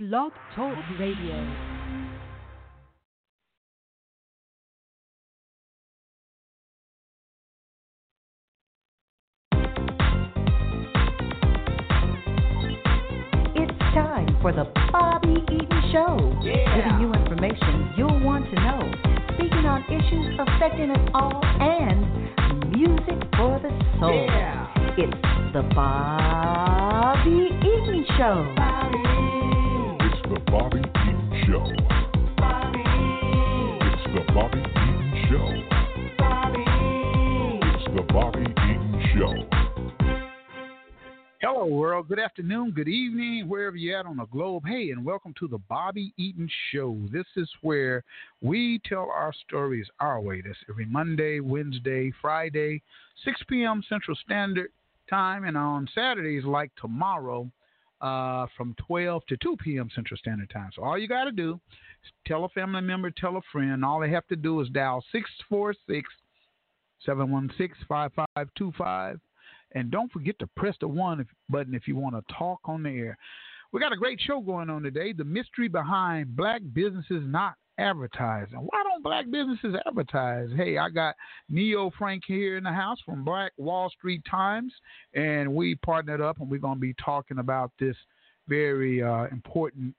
Blog Talk Radio. For the Bobby Eaton Show, giving you information you'll want to know, speaking on issues affecting us all, and music for the soul. Yeah. It's the Bobby Eaton Show. Bobby. It's the Bobby Eaton Show. Bobby. It's the Bobby Eaton Show. Bobby. It's the Bobby Eaton Show. Hello, world. Good afternoon, good evening, wherever you're at on the globe. Hey, and welcome to the Bobby Eaton Show. This is where we tell our stories our way. That's every Monday, Wednesday, Friday, 6 p.m. Central Standard Time, and on Saturdays like tomorrow from 12 to 2 p.m. Central Standard Time. So all you got to do is tell a family member, tell a friend. All they have to do is dial 646-716-5525. And don't forget to press the one button if you want to talk on the air. We got a great show going on today. The mystery behind black businesses not advertising. Why don't black businesses advertise? Hey, I got Neo Frank here in the house from Black Wall Street Times, and we partnered up, and we're going to be talking about this very important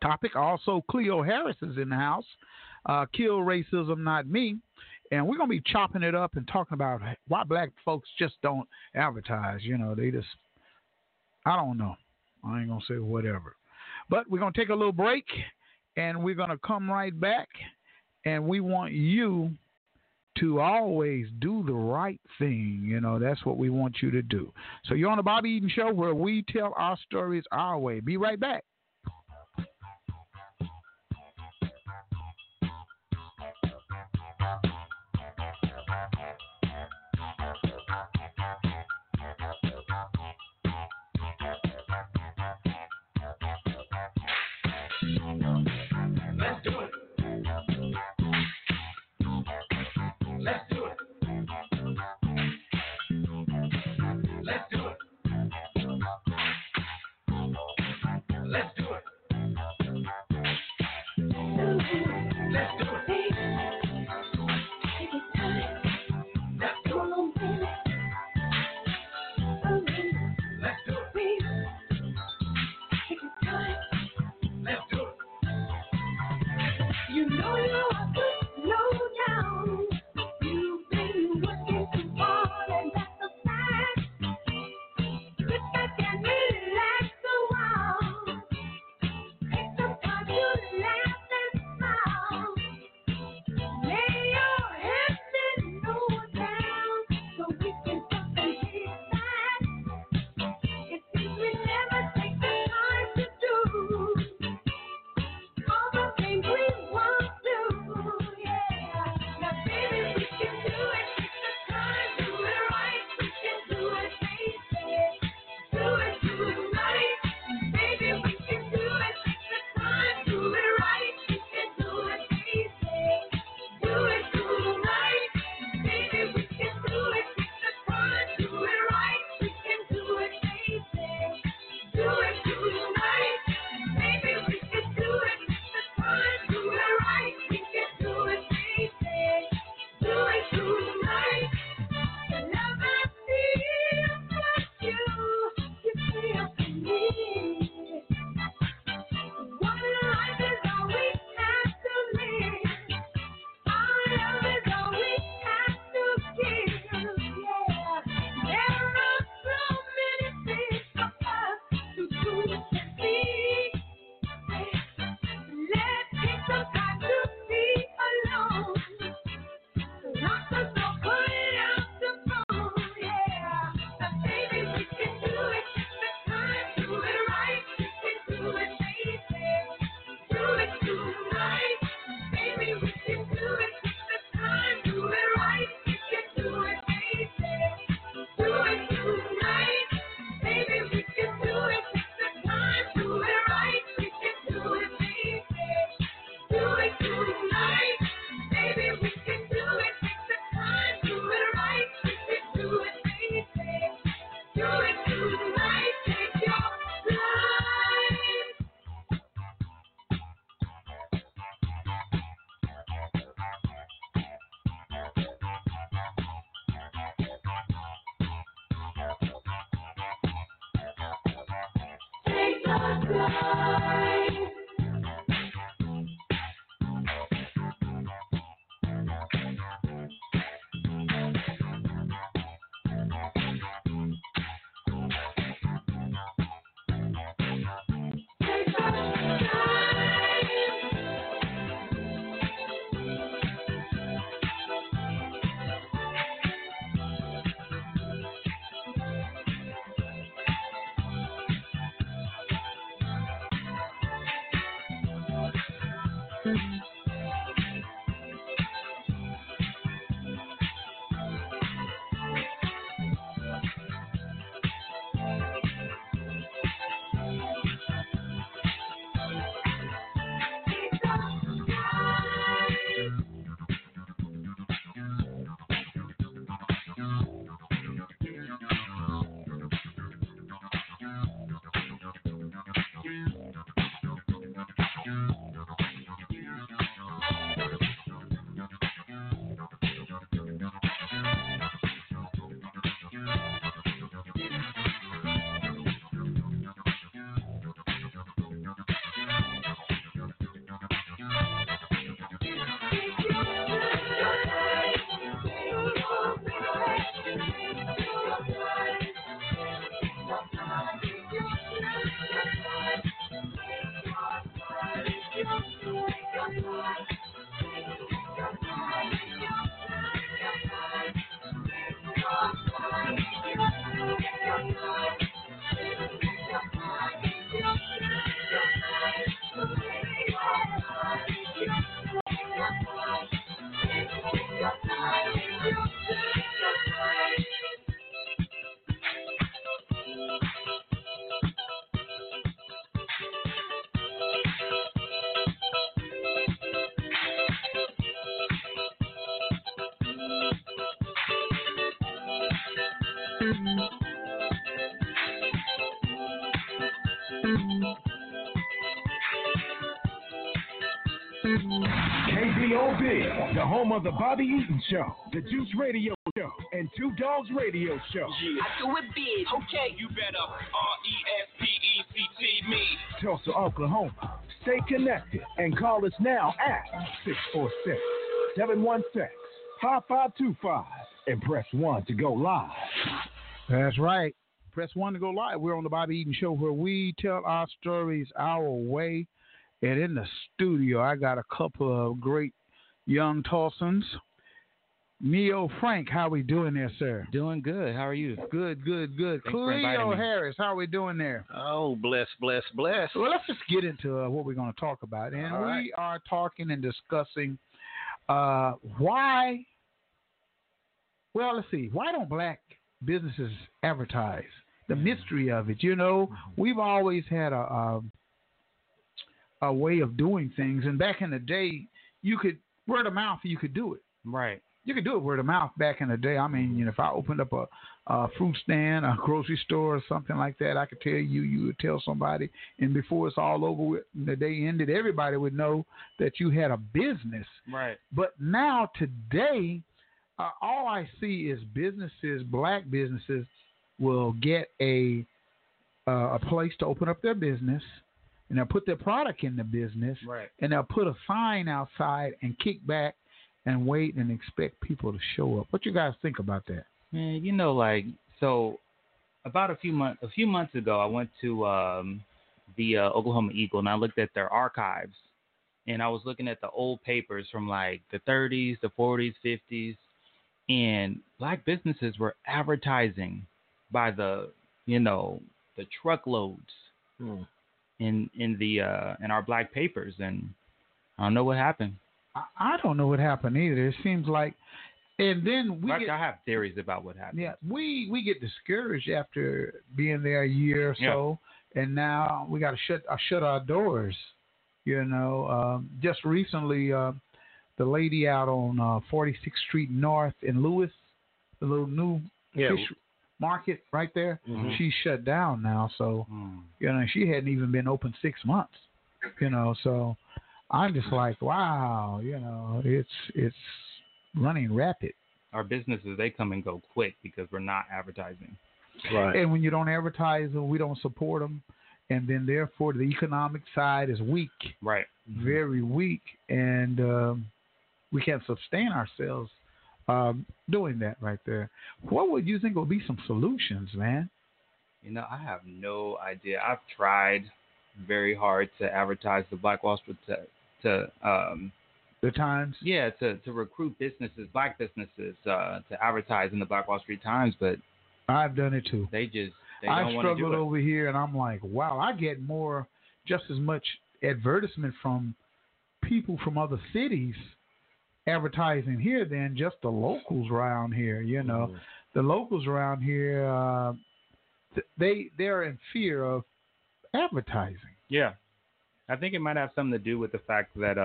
topic. Also, Cleo Harris is in the house. Kill Racism Not Me. And we're going to be chopping it up and talking about why black folks just don't advertise. You know, they just, I don't know. I ain't going to say whatever. But we're going to take a little break, and we're going to come right back. And we want you to always do the right thing. You know, that's what we want you to do. So you're on the Bobby Eaton Show, where we tell our stories our way. Be right back. KBOB, the home of the Bobby Eaton Show, the Juice Radio Show, and Two Dogs Radio Show. Yeah. I do it big, okay? You better R-E-S-P-E-C-T me. Tulsa, Oklahoma. Stay connected and call us now at 646-716-5525 and press 1 to go live. That's right. Press 1 to go live. We're on the Bobby Eaton Show where we tell our stories our way. And in the studio, I got a couple of great young Tulsans. Neo Frank, how we doing there, sir? Doing good. How are you? Good, good, good. Thanks. Cleo Harris, how we doing there? Oh, bless, bless, bless. Well, let's just get into what we're going to talk about. And we are talking and discussing why, well, let's see, why don't black businesses advertise? The mystery of it, you know. We've always had a way of doing things, and back in the day, you could word of mouth. You could do it, right? You could do it word of mouth back in the day. I mean, you know, if I opened up a fruit stand, a grocery store, or something like that, I could tell you. You would tell somebody, and before it's all over with, the day ended, everybody would know that you had a business, right? But now today, all I see is businesses, black businesses, will get a place to open up their business. And they'll put their product in the business, right. And they'll put a sign outside and kick back and wait and expect people to show up. What you guys think about that? Man, you know, like, so about a few months ago, I went to the Oklahoma Eagle, and I looked at their archives, and I was looking at the old papers from like the 30s, the 40s, 50s, and black businesses were advertising by the, you know, the truckloads. Hmm. In our black papers, and I don't know what happened. I don't know what happened either. It seems like, and then I have theories about what happened. Yeah, we get discouraged after being there a year or so, and now we got to shut our doors. You know, just recently, the lady out on 46th Street North in Lewis, the little new fish market right there, she's shut down now. So, you know, she hadn't even been open 6 months, you know. So I'm just like, wow, you know, it's running rapid. Our businesses, they come and go quick because we're not advertising. Right. And when you don't advertise and we don't support them, and then therefore the economic side is weak, right? Very weak, and we can't sustain ourselves doing that right there. What would you think would be some solutions, man? You know, I have no idea. I've tried very hard to advertise the Black Wall Street the Times. Yeah, to recruit businesses, black businesses, to advertise in the Black Wall Street Times, but I've done it too. I struggled over here, and I'm like, wow, I get just as much advertisement from people from other cities advertising here than just the locals around here. You know, the locals around here, they're in fear of advertising. Yeah, I think it might have something to do with the fact that,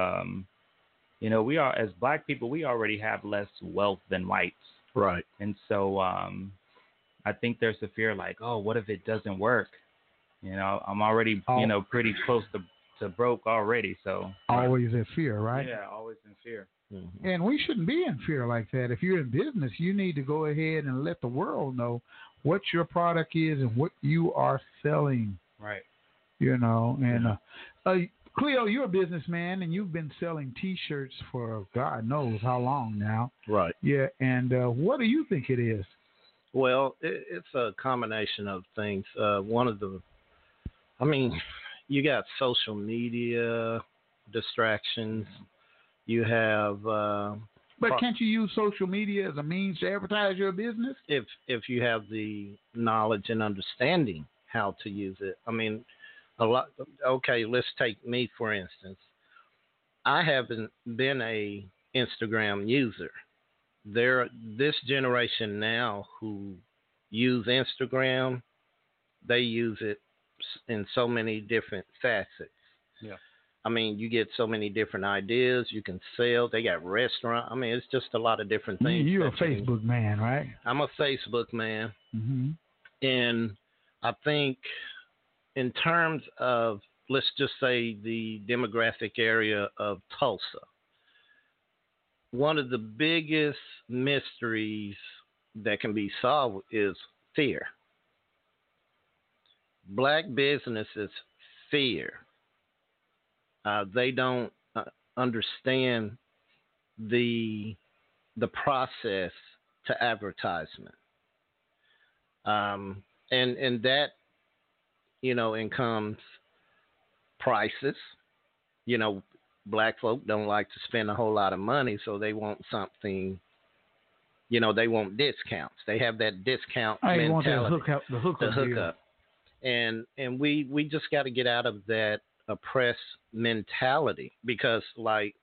you know, we are, as black people, we already have less wealth than whites. Right. And so, I think there's a fear like, oh, what if it doesn't work? You know, I'm already, you know, pretty close to broke already. So always in fear, right? Yeah, always in fear. Mm-hmm. And we shouldn't be in fear like that. If you're in business, you need to go ahead and let the world know what your product is and what you are selling. Right. You know, and Cleo, you're a businessman, and you've been selling T-shirts for God knows how long now. Right. Yeah, and what do you think it is? Well, it's a combination of things. You got social media distractions. You have. But can't you use social media as a means to advertise your business? If you have the knowledge and understanding how to use it. I mean, a lot. Okay, let's take me, for instance. I haven't been an Instagram user. This generation now who use Instagram, they use it in so many different facets. Yeah, I mean, you get so many different ideas. You can sell. They got restaurant. I mean, it's just a lot of different things. You're a Facebook man, right? I'm a Facebook man, mm-hmm. And I think in terms of, let's just say, the demographic area of Tulsa, one of the biggest mysteries that can be solved is fear. Black businesses fear. They don't understand the process to advertisement. And that, you know, in comes prices, you know. Black folk don't like to spend a whole lot of money, so they want something, you know, they want discounts. They have that discount mentality. I want the hookup. And we just got to get out of that oppressed mentality because, like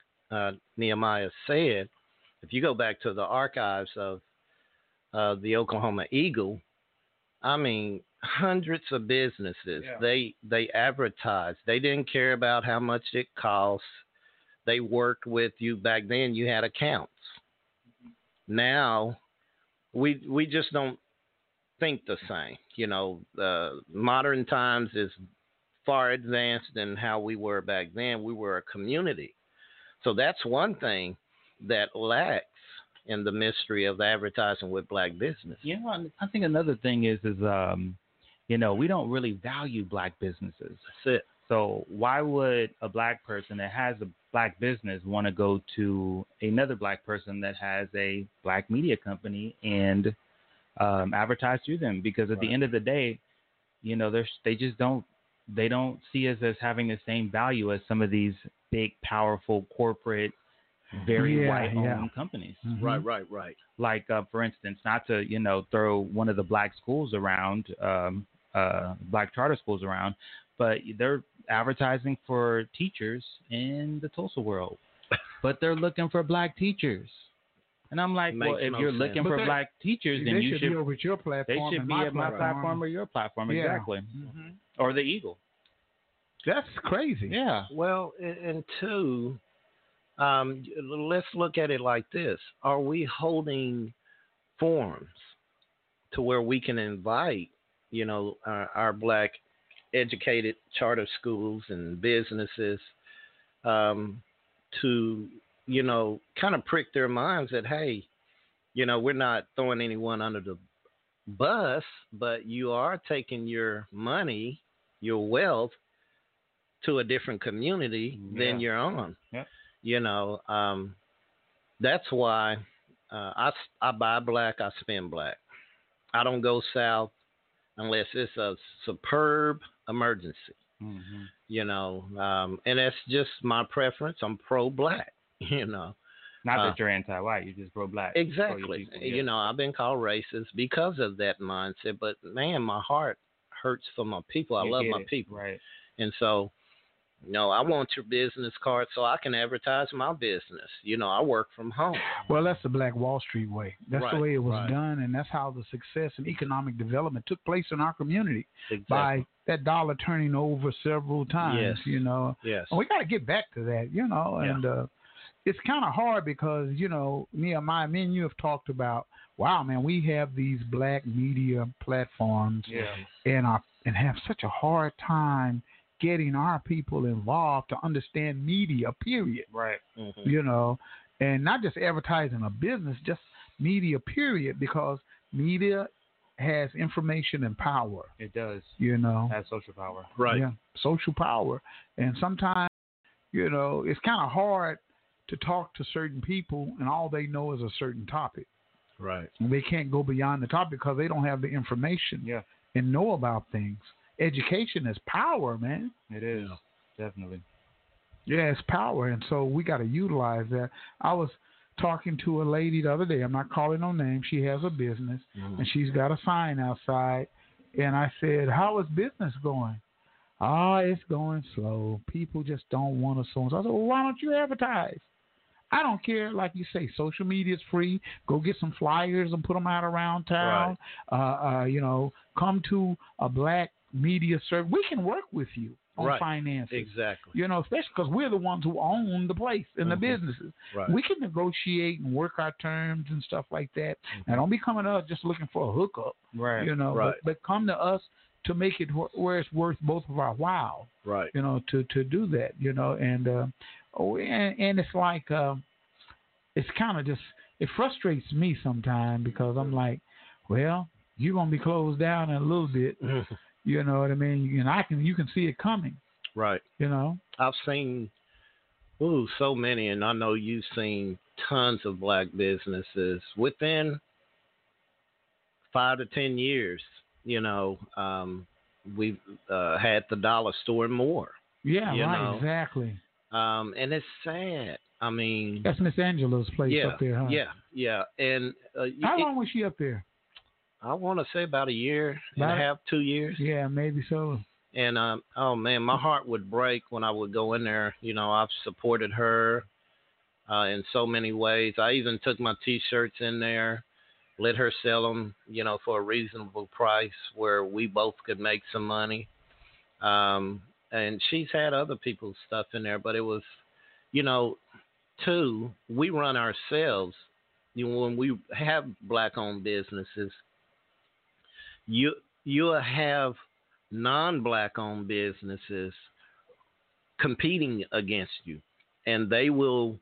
Nehemiah said, if you go back to the archives of the Oklahoma Eagle, I mean, hundreds of businesses, yeah. They advertised. They didn't care about how much it cost. They worked with you. Back then, you had accounts. Now, we just don't think the same. You know, modern times is far advanced than how we were back then. We were a community. So that's one thing that lacks in the mystery of advertising with black business. Yeah, I think another thing is you know, we don't really value black businesses. That's it. So why would a black person that has a black business want to go to another black person that has a black media company and advertise through them? Because at the end of the day, you know, they don't see us as having the same value as some of these big, powerful corporate, very white-owned companies. Mm-hmm. Right. Like, for instance, not to, you know, throw one of the black schools around, black charter schools around, but they're advertising for teachers in the Tulsa world, but they're looking for black teachers. And I'm like, well, if you're looking for black teachers, then you should be with your platform. They should be at my platform or your platform, exactly. Mm-hmm. Or the Eagle. That's crazy. Yeah. Well, and two, let's look at it like this. Are we holding forums to where we can invite, you know, our black educated charter schools and businesses to, you know, kind of prick their minds that, hey, you know, we're not throwing anyone under the bus, but you are taking your money your wealth to a different community than your own. Yeah. You know, that's why I buy black, I spend black. I don't go south unless it's a superb emergency. Mm-hmm. You know, and that's just my preference. I'm pro-black, you know. Not that you're anti-white, you're just pro-black. Exactly. Pro-black. You know, I've been called racist because of that mindset, but, man, my heart hurts for my people. I love my people. Right. And so, you know, I want your business card so I can advertise my business. You know, I work from home. Well, that's the Black Wall Street way. That's the way it was done, and that's how the success and economic development took place in our community by that dollar turning over several times, you know. Yes. And we got to get back to that, you know, and it's kind of hard because, you know, Nehemiah, me and you have talked about, wow, man, we have these black media platforms and have such a hard time getting our people involved to understand media, period. Right. Mm-hmm. You know, and not just advertising a business, just media, period, because media has information and power. It does. You know. It has social power. Right. Yeah, social power. And sometimes, you know, it's kind of hard to talk to certain people and all they know is a certain topic. Right. And they can't go beyond the topic because they don't have the information and know about things. Education is power, man. It is, definitely. Yeah, it's power, and so we got to utilize that. I was talking to a lady the other day. I'm not calling no name. She has a business, and she's got a sign outside, and I said, how is business going? It's going slow. People just don't want to. So I said, well, why don't you advertise? I don't care. Like you say, social media is free. Go get some flyers and put them out around town. Right. You know, come to a black media service. We can work with you on finances. Exactly. You know, especially because we're the ones who own the place and the businesses. Right. We can negotiate and work our terms and stuff like that. Now, don't be coming to us just looking for a hookup. Right. You know, but come to us to make it where it's worth both of our while. Right. You know, to do that, you know, and it's like, it's kind of just, it frustrates me sometimes because I'm like, well, you're going to be closed down in a little bit. You know what I mean? And you can see it coming. Right. You know? I've seen, so many, and I know you've seen tons of black businesses within 5 to 10 years. You know, we've had the dollar store and more. Yeah, right, exactly. And it's sad. I mean, that's Miss Angela's place up there, huh? Yeah. And how long was she up there? I want to say about a year and a half, 2 years. Yeah, maybe so. And, oh, man, my heart would break when I would go in there. You know, I've supported her in so many ways. I even took my T-shirts in there, let her sell them, you know, for a reasonable price where we both could make some money. And she's had other people's stuff in there, but it was, you know, we run ourselves. You know, when we have black-owned businesses, you'll have non-black-owned businesses competing against you, and they will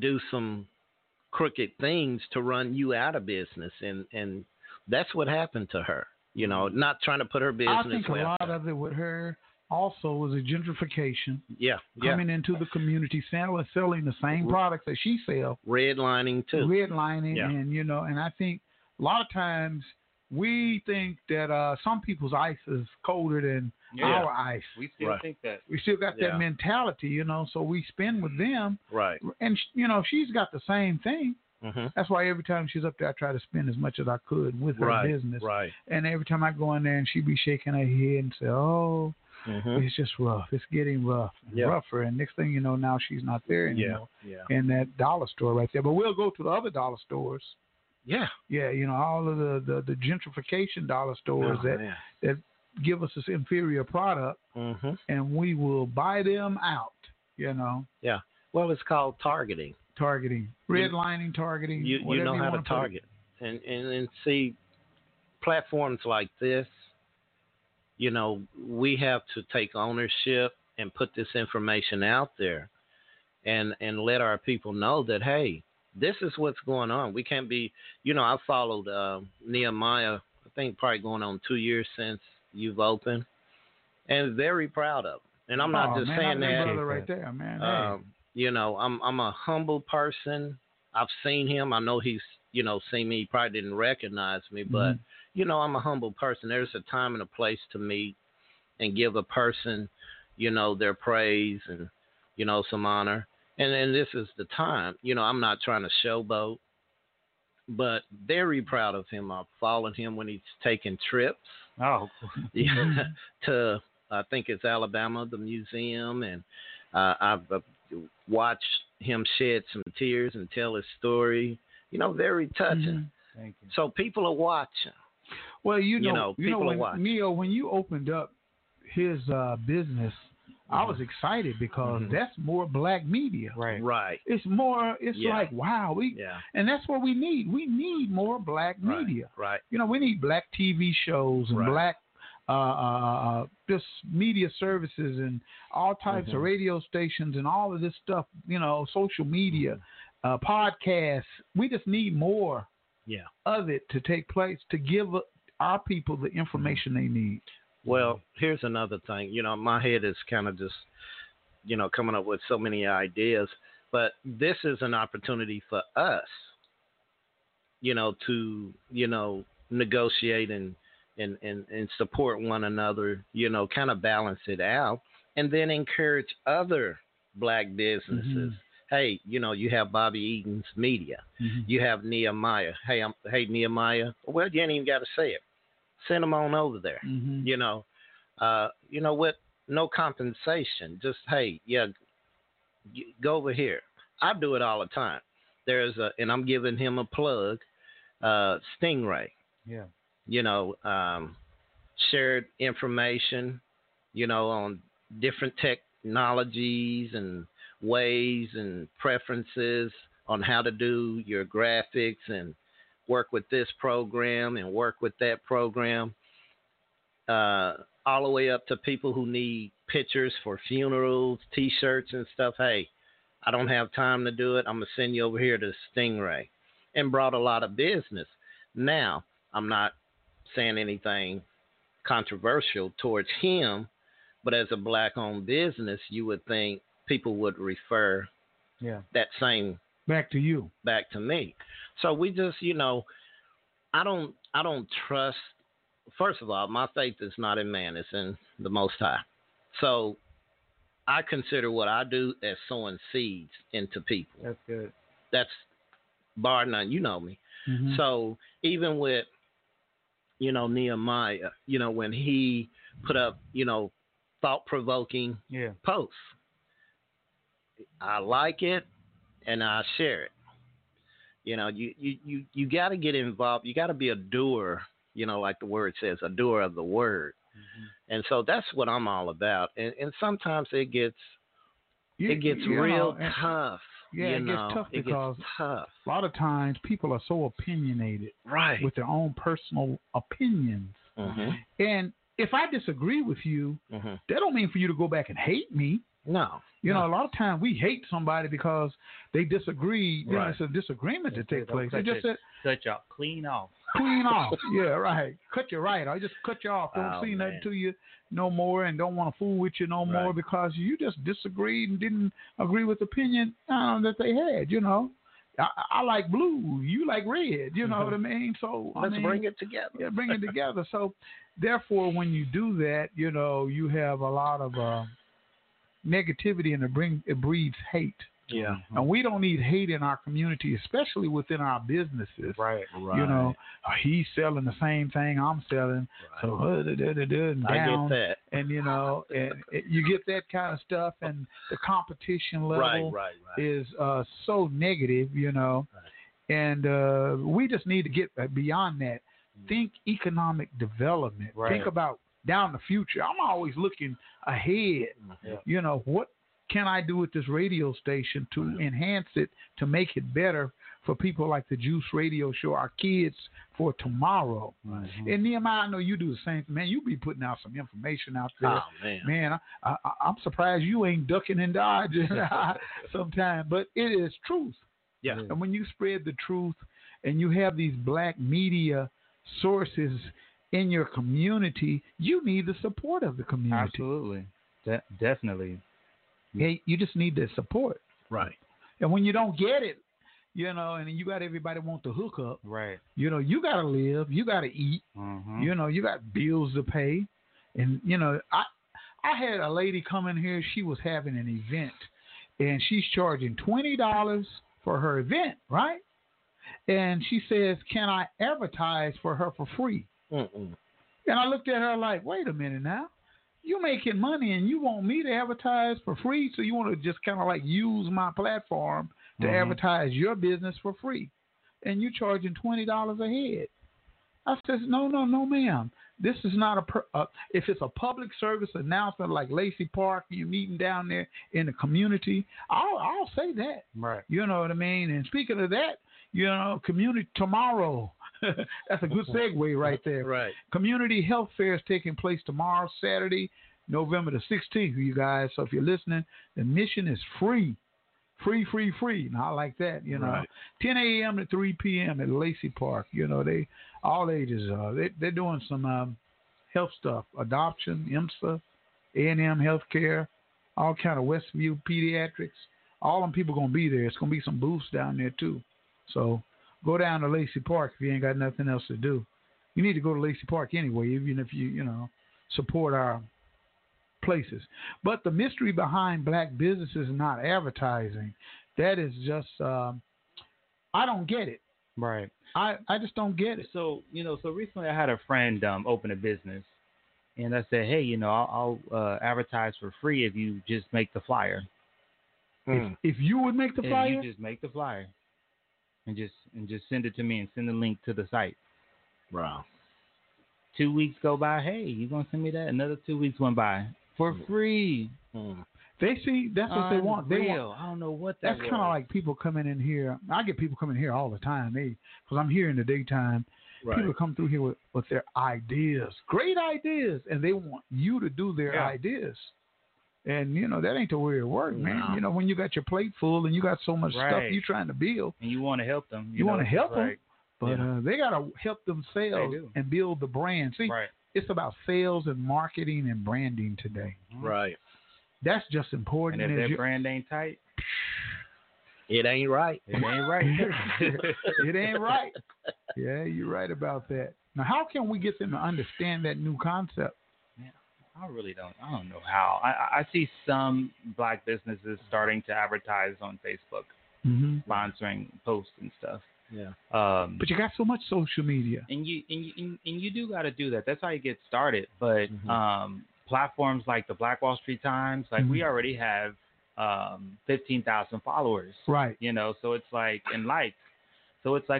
do some crooked things to run you out of business, and that's what happened to her. You know, not trying to put her business. I think a lot of it with her also was a gentrification. Yeah. Coming into the community, selling the same products that she sells. Redlining too. And you know, and I think a lot of times, we think that some people's ice is colder than our ice. We still think that. We still got that mentality, you know, so we spend with them. Right. And, you know, she's got the same thing. Mm-hmm. That's why every time she's up there, I try to spend as much as I could with her business. Right. And every time I go in there and she be shaking her head and say, oh, it's just rough. It's getting rough and rougher. And next thing you know, now she's not there anymore. Yeah. And that dollar store right there. But we'll go to the other dollar stores. Yeah, you know, all of the gentrification dollar stores that give us this inferior product, and we will buy them out, you know. Yeah, well, it's called targeting. Redlining, targeting. You know how to target. And see, platforms like this, you know, we have to take ownership and put this information out there and let our people know that, hey, this is what's going on. We can't be, you know, I followed Nehemiah, I think probably going on 2 years since you've opened. and very proud of. And I'm not just saying that. Brother right there, man. You know, I'm a humble person. I've seen him. I know he's, you know, seen me. He probably didn't recognize me, but you know, I'm a humble person. There's a time and a place to meet and give a person, you know, their praise and, you know, some honor. And this is the time. You know, I'm not trying to showboat, but very proud of him. I've followed him when he's taking trips. Oh, yeah, to I think it's Alabama, the museum, and I've watched him shed some tears and tell his story. You know, very touching. Mm-hmm. Thank you. So people are watching. Well, you know, Neo, when you opened up his business, I was excited because that's more black media. Right. It's more. It's like wow. And that's what we need. We need more black media. Right. You know, we need black TV shows and black just media services and all types of radio stations and all of this stuff. You know, social media, podcasts. We just need more of it to take place to give our people the information they need. Well, here's another thing. You know, my head is kind of just, you know, coming up with so many ideas. But this is an opportunity for us, you know, to, you know, negotiate and support one another, you know, kind of balance it out, and then encourage other black businesses. Hey, you know, you have Bobby Eaton's Media. You have Nehemiah. Hey, Nehemiah. Well, you ain't even got to say it. Send them on over there, you know, with no compensation. Just, hey, go over here. I do it all the time. And I'm giving him a plug, Stingray. Yeah. You know, shared information, you know, on different technologies and ways and preferences on how to do your graphics and work with this program and work with that program, all the way up to people who need pictures for funerals, T-shirts and stuff. Hey, I don't have time to do it. I'm going to send you over here to Stingray, and brought a lot of business. Now, I'm not saying anything controversial towards him, but as a black-owned business, you would think people would refer that same back to you. Back to me. So we just, you know, I don't trust. First of all, my faith is not in man, it's in the Most High. So I consider what I do as sowing seeds into people. That's good. That's bar none. You know me. So even with, you know, Nehemiah, you know, when he put up, you know, thought-provoking posts, I like it. And I share it. You know, you got to get involved. You got to be a doer, you know, like the word says, a doer of the word. And so that's what I'm all about. And sometimes it gets real tough. Yeah, it gets tough because a lot of times people are so opinionated with their own personal opinions. And if I disagree with you, that don't mean for you to go back and hate me. No. You know, a lot of times we hate somebody because they disagree. You know, it's a disagreement to take place. Cut you off. Clean off. Clean off. Yeah, right. Cut you right. I just cut you off. Don't see nothing to you no more, and don't want to fool with you no more because you just disagreed and didn't agree with the opinion that they had, you know. I like blue. You like red. You know what I mean? So let's bring it together. Yeah, bring it together. So, therefore, when you do that, you know, you have a lot of... negativity, and it breeds hate. Yeah, and we don't need hate in our community, especially within our businesses. Right. You know, he's selling the same thing I'm selling, so and down, I get that, and you know, and you get that kind of stuff, and the competition level is so negative, you know, and we just need to get beyond that. Think economic development. Think about down the future. I'm always looking ahead. You know, what can I do with this radio station to enhance it, to make it better for people like the Juice Radio Show, our kids for tomorrow. And Nehemiah, I know you do the same thing. Man, you be putting out some information out there. Oh, man, I'm surprised you ain't ducking and dodging sometimes, but it is truth. Yeah. And when you spread the truth and you have these black media sources in your community, you need the support of the community. Absolutely. Definitely. Yeah, you just need the support. Right. And when you don't get it, you know, and you got everybody want to hook up. Right. You know, you got to live. You got to eat. Mm-hmm. You know, you got bills to pay. And, you know, I had a lady come in here. She was having an event, and she's charging $20 for her event, right? And she says, can I advertise for her for free? Mm-mm. And I looked at her like, wait a minute now. You're making money, and you want me to advertise for free, so you want to just kind of like use my platform to mm-hmm. advertise your business for free, and you're charging $20 a head. I says, no, ma'am. This is not if it's a public service announcement like Lacey Park, you're meeting down there in the community, I'll say that. Right. You know what I mean? And speaking of that, you know, community tomorrow. That's a good segue right there. Right. Community health fair is taking place tomorrow, Saturday, November the 16th, you guys. So if you're listening, admission is free. Free. And I like that, you know. Right. 10 a.m. to 3 p.m. at Lacey Park. You know, they all ages. They're doing some health stuff, adoption, IMSA, A&M healthcare, all kind of Westview pediatrics. All them people going to be there. It's going to be some booths down there, too. So go down to Lacey Park if you ain't got nothing else to do. You need to go to Lacey Park anyway, even if you know, support our places. But the mystery behind black businesses not advertising, that is just, I don't get it. Right. I just don't get it. So, you know, so recently I had a friend open a business, and I said, hey, you know, I'll advertise for free if you just make the flyer. Mm. If you would make the flyer? If you just make the flyer. And just send it to me and send the link to the site. Wow. 2 weeks go by. Hey, you gonna send me that? Another 2 weeks went by for free. Mm. They see that's what they want. They want. I don't know what that. That's kind of like people coming in here. I get people coming here all the time. Because I'm here in the daytime. Right. People come through here with their ideas, great ideas, and they want you to do their ideas. And, you know, that ain't the way it works, man. No. You know, when you got your plate full and you got so much stuff you're trying to build. And you want to help them. You want to help them. But they got to help themselves and build the brand. See, it's about sales and marketing and branding today. Right. That's just important. And if their brand ain't tight, it ain't right. It ain't right. Yeah, you're right about that. Now, how can we get them to understand that new concept? I really don't. I don't know how. I see some black businesses starting to advertise on Facebook, sponsoring posts and stuff. Yeah. But you got so much social media, and you do got to do that. That's how you get started. But platforms like the Black Wall Street Times, like we already have 15,000 followers, right? You know, so it's like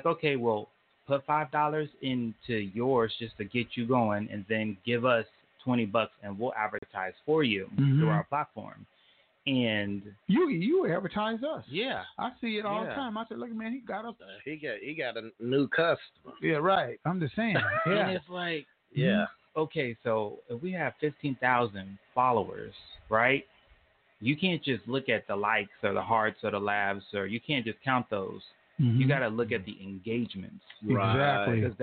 okay, well, put $5 into yours just to get you going, and then give us $20 and we'll advertise for you through our platform. And you advertise us. Yeah. I see it all the time. I said, look, man, he got us. He got a new customer. Yeah, right. I'm just saying. Yeah. And it's like, okay, so if we have 15,000 followers, right? You can't just look at the likes or the hearts or the laughs, or you can't just count those. You got to look at the engagements. Right. Exactly. Because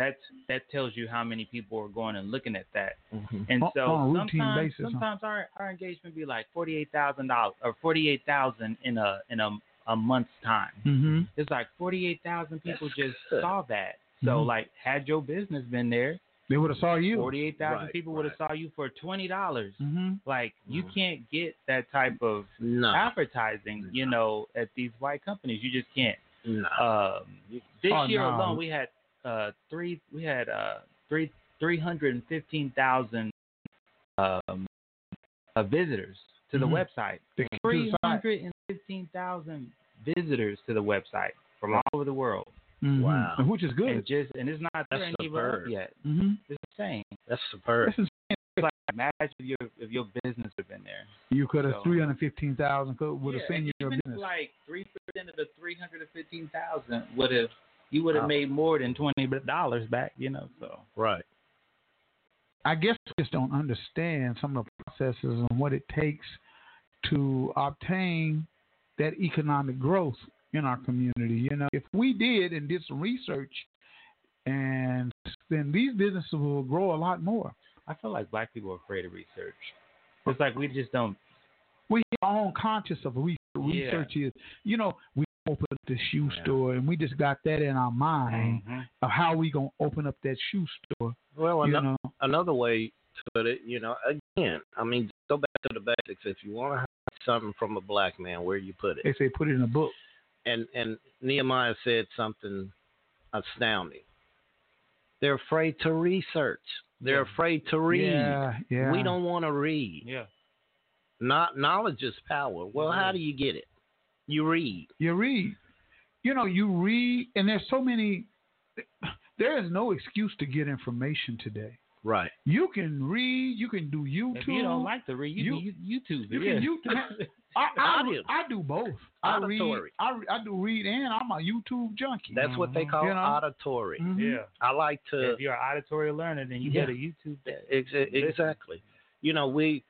that tells you how many people are going and looking at that. And so on a sometimes, basis, sometimes our engagement be like $48,000 or 48,000 in a month's time. It's like 48,000 people saw that. So like, had your business been there, they would have saw you. 48,000 people would have saw you for $20. Like, you can't get that type of advertising, you know, at these white companies. You just can't. This year alone, we had 315,000 visitors to the website. 315,000 visitors to the website from all over the world. Wow, which is good. And it's not there anywhere yet. It's insane. That's superb. It's like, imagine if your business had been there. You could have 315,000 would have seen your business. Like 3% of the 315,000 would have made more than $20 back, you know. So right. I guess we just don't understand some of the processes and what it takes to obtain that economic growth in our community. You know, if we did some research And then these businesses will grow a lot more. I feel like black people are afraid of research. It's like we just don't. We are unconscious of research. Research is, you know, we open up the shoe store, and we just got that in our mind of how we going to open up that shoe store. Well, another way to put it, you know, again, I mean, go back to the basics. If you want to hide something from a black man, where you put it? They say put it in a book. And Nehemiah said something astounding. They're afraid to research. They're afraid to read. Yeah. We don't want to read. Yeah. Not knowledge is power. Well, how do you get it? You read. You read, and there's so many. There is no excuse to get information today. Right. You can read. You can do YouTube. If you don't like to read, you do YouTube. You can YouTube. I do both. Auditory. I do read, and I'm a YouTube junkie. That's what they call auditory. Yeah. I like to. If you're an auditory learner, then you got to YouTube that. Exactly. You know, we're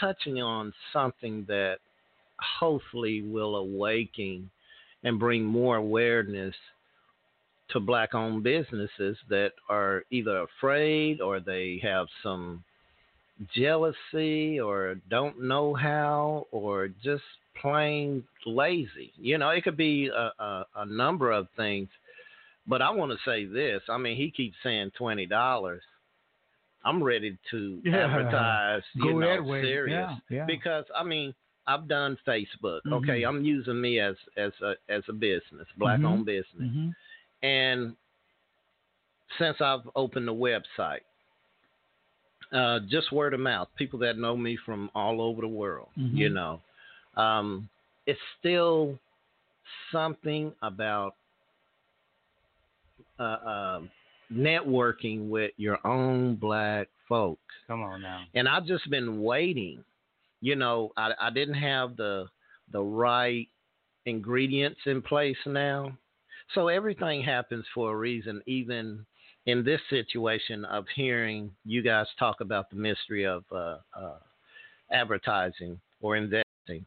touching on something that hopefully will awaken and bring more awareness to black-owned businesses that are either afraid or they have some jealousy or don't know how or just plain lazy. You know, it could be a number of things. But I want to say this. I mean, he keeps saying $20. I'm ready to advertise, serious. Yeah. Because, I mean, I've done Facebook. Mm-hmm. Okay, I'm using me as a business, black-owned business. Mm-hmm. And since I've opened the website, just word of mouth, people that know me from all over the world, you know. It's still something about networking with your own black folk. Come on now. And I've just been waiting. You know, I didn't have the right ingredients in place now. So everything happens for a reason, even in this situation of hearing you guys talk about the mystery of advertising or investing.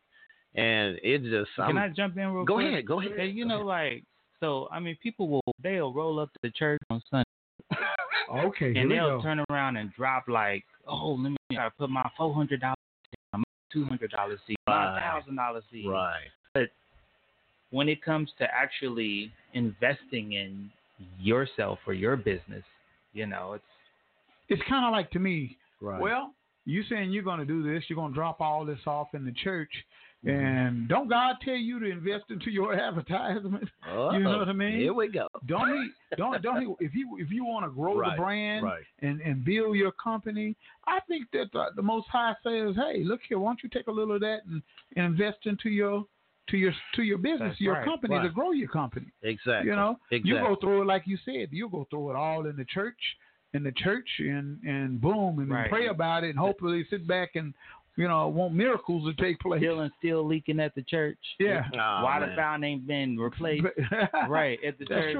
And it just... Can I jump in real quick? Go ahead. Hey, you know, like, so, I mean, people they'll roll up to the church on Sunday. Okay, and they'll turn around and drop like, oh, let me try to put my $400, my $200 seed, my $1,000 seed. Right. But when it comes to actually investing in yourself or your business, you know, it's kind of like to me. Right. Well, you saying you're going to do this, you're going to drop all this off in the church. And don't God tell you to invest into your advertisement? Uh-oh. You know what I mean? Here we go. Don't he? If you want to grow the brand and build your company, I think that the Most High says, "Hey, look here. Why don't you take a little of that and invest into your business, that's your company to grow your company?" Exactly. You know, you go through it like you said. You go through it all in the church, and boom, and pray about it, and hopefully sit back and. You know, want miracles to take place. Still leaking at the church. Yeah. Why the fountain ain't been replaced. Right. At the church.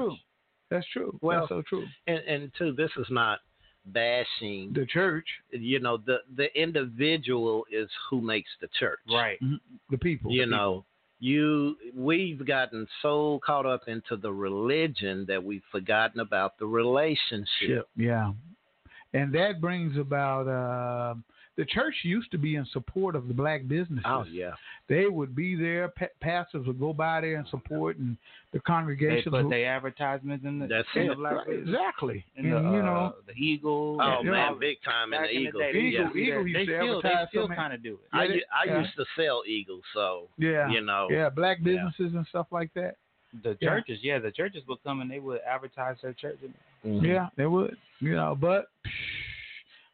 That's true. Well, that's so true. And too, this is not bashing the church. You know, the individual is who makes the church. Right. The people. We've gotten so caught up into the religion that we've forgotten about the relationship. Yeah. And that brings about... the church used to be in support of the black businesses. Oh, yeah. They would be there. Pastors would go by there and support and the congregation. They put their advertisements in the... That's it. Black exactly. In the Eagle. Oh, man, big time in the Eagle. Eagle used to advertise. They still kind of do it. I used to sell Eagle, so, you know. Yeah, black businesses and stuff like that. The churches, the churches would come and they would advertise their churches. Mm-hmm. Yeah, they would. You know, but...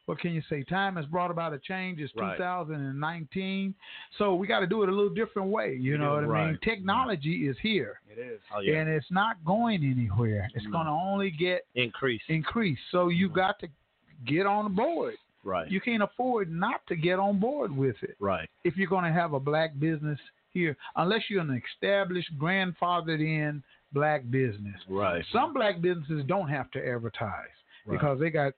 What can you say? Time has brought about a change. It's 2019. So we got to do it a little different way. You know what I mean? Technology is here. It is. Oh, yeah. And it's not going anywhere. It's going to only get increased. So you got to get on board. Right. You can't afford not to get on board with it. Right. If you're going to have a black business here, unless you're an established, grandfathered in black business. Right. Some black businesses don't have to advertise because they got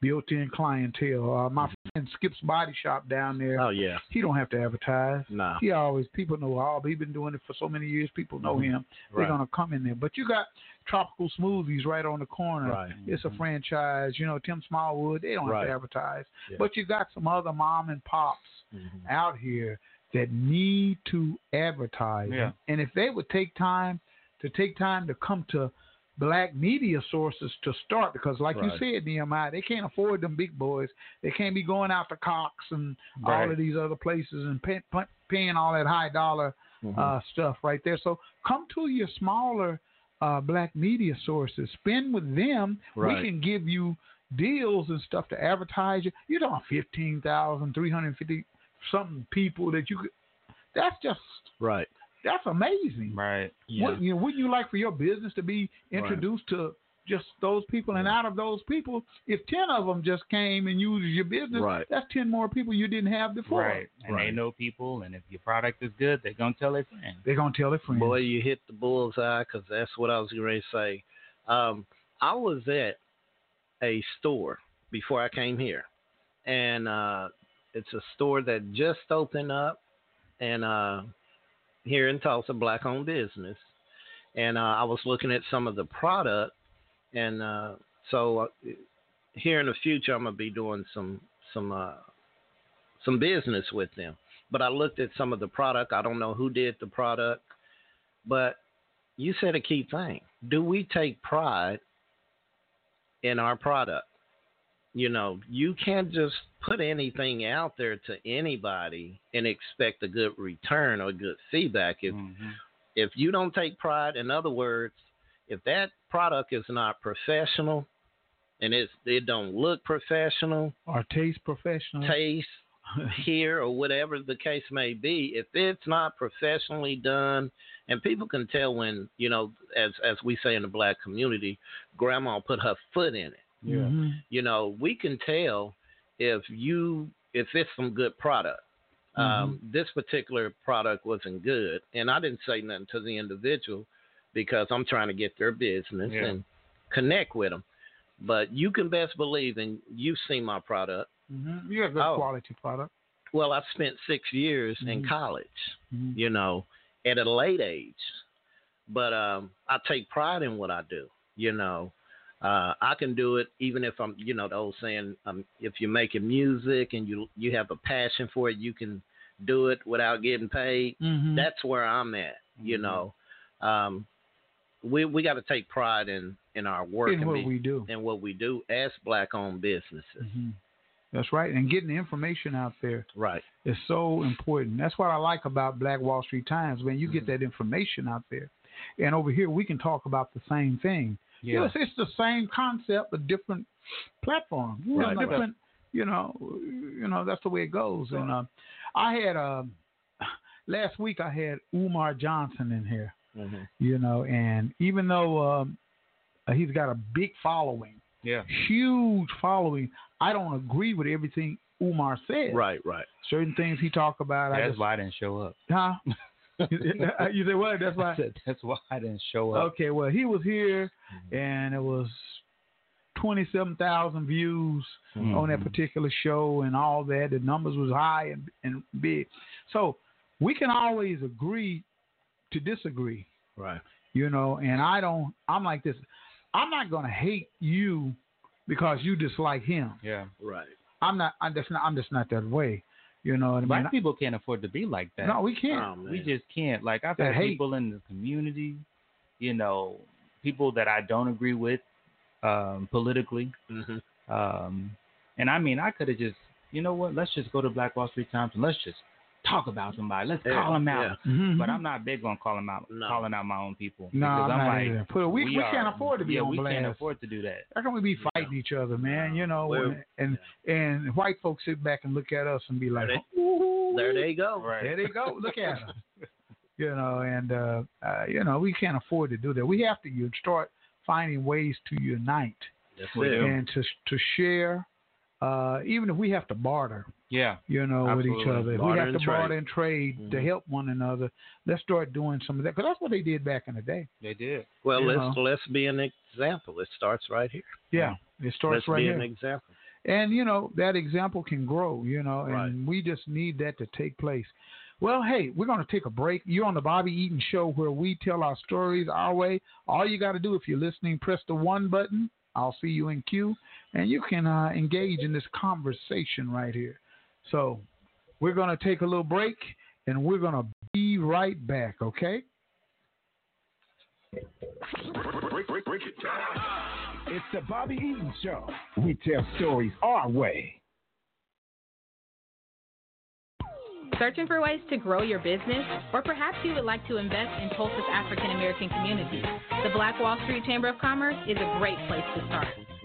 built-in clientele. My friend Skip's Body Shop down there. Oh, yeah. He don't have to advertise. No. He always, people know all. He's been doing it for so many years. People know him. Right. They're going to come in there. But you got Tropical Smoothies right on the corner. Right. It's a franchise. You know, Tim Smallwood, they don't have to advertise. Yeah. But you got some other mom and pops out here that need to advertise. Yeah. And if they would take time to come to black media sources to start, because like you said, Nehemiah, they can't afford them big boys. They can't be going out to Cox and all of these other places and paying all that high dollar stuff right there. So come to your smaller black media sources. Spend with them. Right. We can give you deals and stuff to advertise you. You don't have 15,350 something people that you could. That's just that's amazing. Right. Yeah. Wouldn't you like for your business to be introduced to just those people? And out of those people, if 10 of them just came and used your business, that's 10 more people you didn't have before. Right. And they know people, and if your product is good, they're going to tell their friends. Boy, you hit the bullseye, because that's what I was going to say. I was at a store before I came here, and it's a store that just opened up, and here in Tulsa, black-owned business, and I was looking at some of the product, and so here in the future, I'm gonna be doing some business with them. But I looked at some of the product. I don't know who did the product, but you said a key thing. Do we take pride in our product? You know, you can't just put anything out there to anybody and expect a good return or good feedback. If you don't take pride, in other words, if that product is not professional and it don't look professional or taste professional, here or whatever the case may be, if it's not professionally done, and people can tell when, you know, as we say in the black community, grandma put her foot in it. Yeah. You know, we can tell if it's some good product. This particular product wasn't good, and I didn't say nothing to the individual because I'm trying to get their business and connect with them. But you can best believe, and you've seen my product. You have good quality product. Well, I spent 6 years in college, you know, at a late age, but I take pride in what I do, you know. I can do it even if I'm, you know, the old saying, if you're making music and you have a passion for it, you can do it without getting paid. That's where I'm at, you know. We got to take pride in our work and what we do. And what we do as black-owned businesses. That's right. And getting the information out there is so important. That's what I like about Black Wall Street Times, when you get that information out there. And over here, we can talk about the same thing. Yeah. Yes, it's the same concept, but different platform. Different, you know, that's the way it goes. And I had last week I had Umar Johnson in here, you know, and even though he's got a big following, huge following, I don't agree with everything Umar said. Right. Certain things he talked about. That's why I didn't show up. Huh? You said what? That's why. I said, that's why I didn't show up. Okay, well, he was here, and it was 27,000 views on that particular show, and all that. The numbers was high and big. So we can always agree to disagree, right? You know, and I'm like this. I'm not gonna hate you because you dislike him. Yeah, right. I'm just not that way. You know what I mean? Black people can't afford to be like that. No, we can't. We just can't. Like, I've had people in the community, you know, people that I don't agree with politically. And I mean, I could have just, you know what, let's just go to Black Wall Street Times and let's just talk about somebody. Let's call them out. But I'm not big on calling out my own people. No, I'm not either. We can't afford to be on blast. We can't afford to do that. How can we be fighting each other, man? You know, and white folks sit back and look at us and be like, there they go. Right. There they go. Look at us. You know, and, you know, we can't afford to do that. We have to start finding ways to unite and to share, even if we have to barter. Yeah, you know, with each other. We have to barter and trade to help one another. Let's start doing some of that, because that's what they did back in the day. They did. Well, let's be an example. It starts right here. Yeah, it starts right here. Let's be an example. And, you know, that example can grow, you know, and we just need that to take place. Well, hey, we're going to take a break. You're on the Bobby Eaton Show, where we tell our stories our way. All you got to do, if you're listening, press the one button. I'll see you in queue, and you can engage in this conversation right here. So we're going to take a little break, and we're going to be right back, okay? Break it down. It's the Bobby Eaton Show. We tell stories our way. Searching for ways to grow your business, or perhaps you would like to invest in Tulsa's African-American community? The Black Wall Street Chamber of Commerce is a great place to start.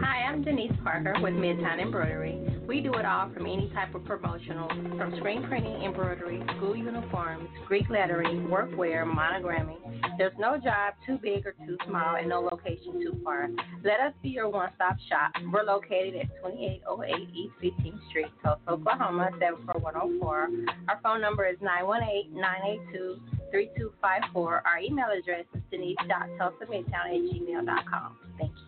Hi, I'm Denise Parker with Midtown Embroidery. We do it all, from any type of promotional, from screen printing, embroidery, school uniforms, Greek lettering, workwear, monogramming. There's no job too big or too small and no location too far. Let us be your one-stop shop. We're located at 2808 East 15th Street, Tulsa, Oklahoma, 74104. Our phone number is 918-982-3254. Our email address is denise.tulsamidtown@gmail.com. Thank you.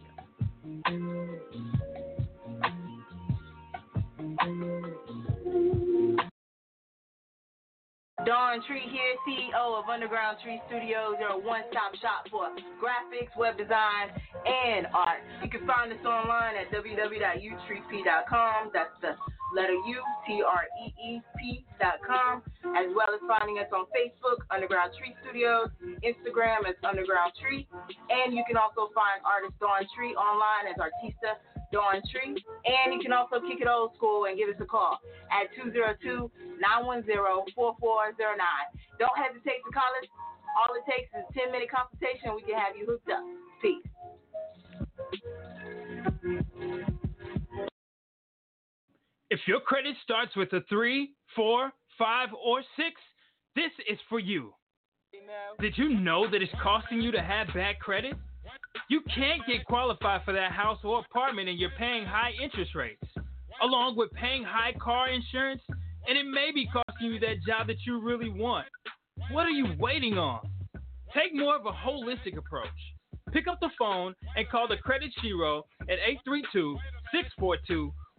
Dawn Tree here, CEO of Underground Tree Studios. They're a one-stop shop for graphics, web design, and art. You can find us online at www.utreep.com. That's the letter U-T-R-E-E-P.com, as well as finding us on Facebook, Underground Tree Studios, Instagram as Underground Tree, and you can also find artist Dawn Tree online as Artista Dawn Tree, and you can also kick it old school and give us a call at 202-910-4409. Don't hesitate to call us. All it takes is a 10-minute consultation, and we can have you hooked up. Peace. If your credit starts with a 3, 4, 5, or 6, this is for you. Did you know that it's costing you to have bad credit? You can't get qualified for that house or apartment, and you're paying high interest rates, along with paying high car insurance, and it may be costing you that job that you really want. What are you waiting on? Take more of a holistic approach. Pick up the phone and call the Credit Shiro at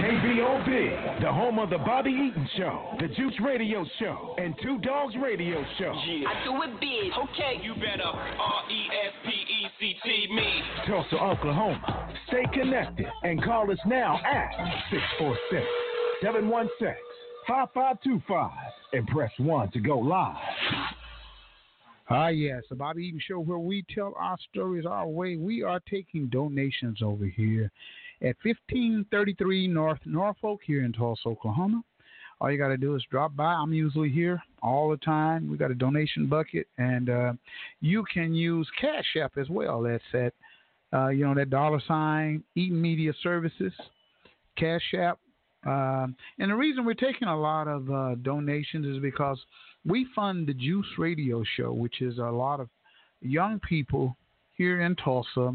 KBOB, the home of the Bobby Eaton Show, the Juice Radio Show, and Two Dogs Radio Show. Yeah. I do it big, okay? You better R-E-S-P-E-C-T me. Tulsa, Oklahoma. Stay connected and call us now at 646-716-5525 and press 1 to go live. Yes, the Bobby Eaton Show, where we tell our stories our way. We are taking donations over here at 1533 North Norfolk here in Tulsa, Oklahoma. All you got to do is drop by. I'm usually here all the time. We got a donation bucket, and you can use Cash App as well. That's at, you know, that $ Eaton Media Services, Cash App. And the reason we're taking a lot of donations is because we fund the Juice Radio Show, which is a lot of young people here in Tulsa.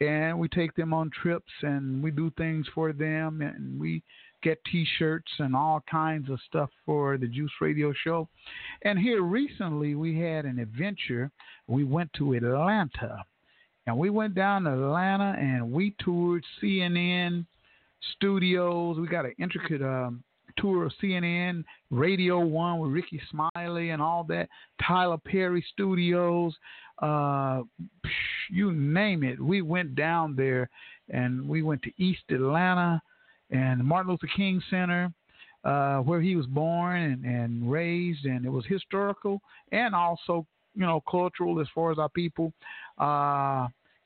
And we take them on trips, and we do things for them, and we get T-shirts and all kinds of stuff for the Juice Radio Show. And here recently we had an adventure. We went to Atlanta, and we went down to Atlanta, and we toured CNN studios. We got an intricate tour of CNN, Radio 1 with Ricky Smiley and all that, Tyler Perry Studios, you name it. We went down there, and we went to East Atlanta and Martin Luther King Center, where he was born and raised, and it was historical and also, you know, cultural as far as our people.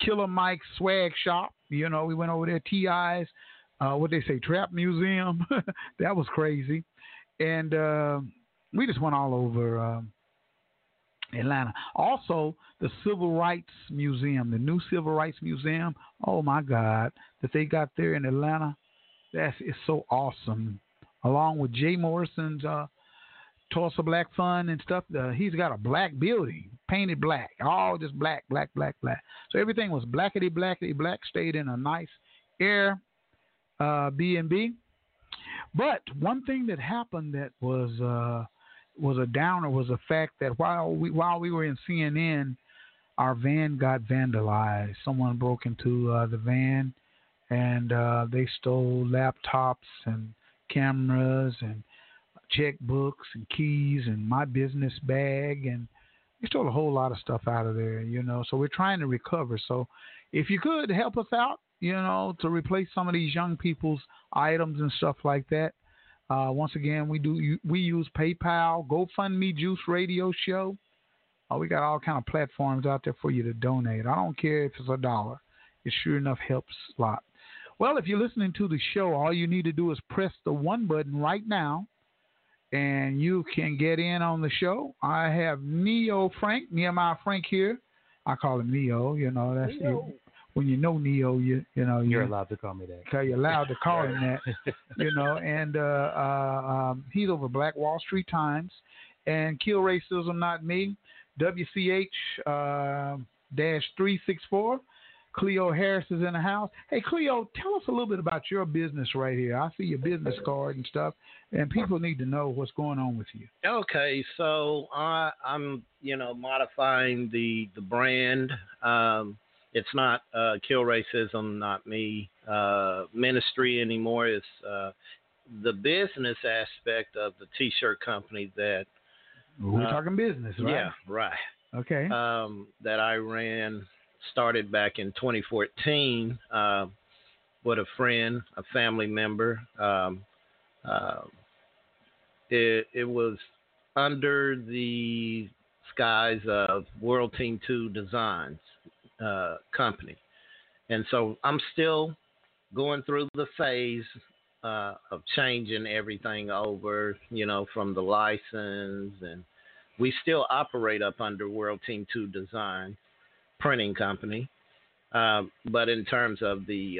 Killer Mike's Swag Shop, you know, we went over there. T.I.'s, what they say, Trap Museum. That was crazy. And we just went all over Atlanta. Also, the Civil Rights Museum, the new Civil Rights Museum. Oh, my God, that they got there in Atlanta. It's so awesome. Along with Jay Morrison's Tulsa Black Fund and stuff. He's got a black building, painted black, all just black, black, black, black. So everything was blackity, black, stayed in a nice air B&B. But one thing that happened that was a downer was the fact that while we were in CNN, our van got vandalized. Someone broke into the van, and they stole laptops and cameras and checkbooks and keys and my business bag, and they stole a whole lot of stuff out of there, you know. So we're trying to recover. So if you could help us out, you know, to replace some of these young people's items and stuff like that. Once again, we use PayPal, GoFundMe, Juice Radio Show. We got all kind of platforms out there for you to donate. I don't care if it's $1. It sure enough helps a lot. Well, if you're listening to the show, all you need to do is press the one button right now, and you can get in on the show. I have Neo Frank, Nehemiah Frank here. I call him Neo. You know, that's Neo. When you know Neo, you're allowed to call me that. Okay, you're allowed to call him that. You know, and he's over Black Wall Street Times and Kill Racism Not Me, WCH-364. Cleo Harris is in the house. Hey, Cleo, tell us a little bit about your business right here. I see your business card and stuff, and people need to know what's going on with you. Okay, so I'm, you know, modifying the brand. It's not Kill Racism, Not Me ministry anymore. It's the business aspect of the T-shirt company that we're talking business, right? Yeah, right. Okay. That I ran. Started back in 2014 with a friend, a family member. It was under the skies of World Team Two Designs company. And so I'm still going through the phase of changing everything over, you know, from the license. And we still operate up under World Team Two Designs printing company, but in terms of the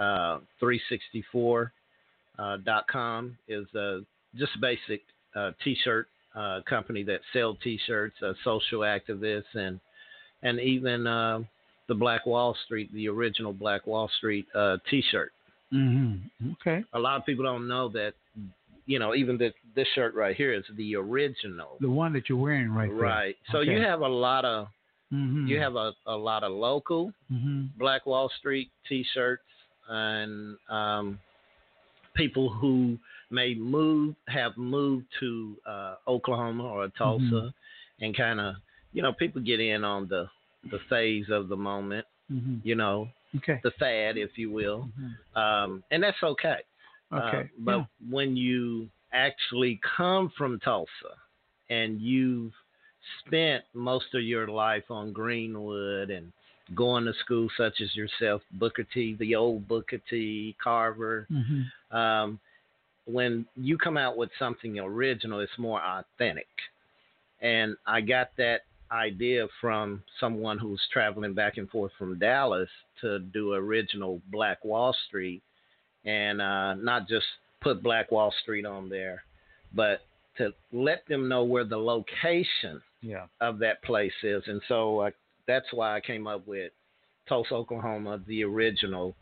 WC364.com is a just basic T-shirt company that sells T-shirts, social activists, and even the Black Wall Street, the original Black Wall Street T-shirt. Mm-hmm. Okay. A lot of people don't know that. You know, even this shirt right here is the original, the one that you're wearing right there. Right. So okay. You have a lot of. Mm-hmm. You have a lot of local Black Wall Street T-shirts and people who may have moved to Oklahoma or Tulsa, and kind of, you know, people get in on the phase of the moment, you know, the fad, if you will, and that's okay. But when you actually come from Tulsa and you've spent most of your life on Greenwood and going to school such as yourself, Booker T, the old Booker T, Carver. Mm-hmm. When you come out with something original, it's more authentic. And I got that idea from someone who's traveling back and forth from Dallas to do original Black Wall Street, and not just put Black Wall Street on there, but to let them know where the location of that place is. And so that's why I came up with Tulsa, Oklahoma, the original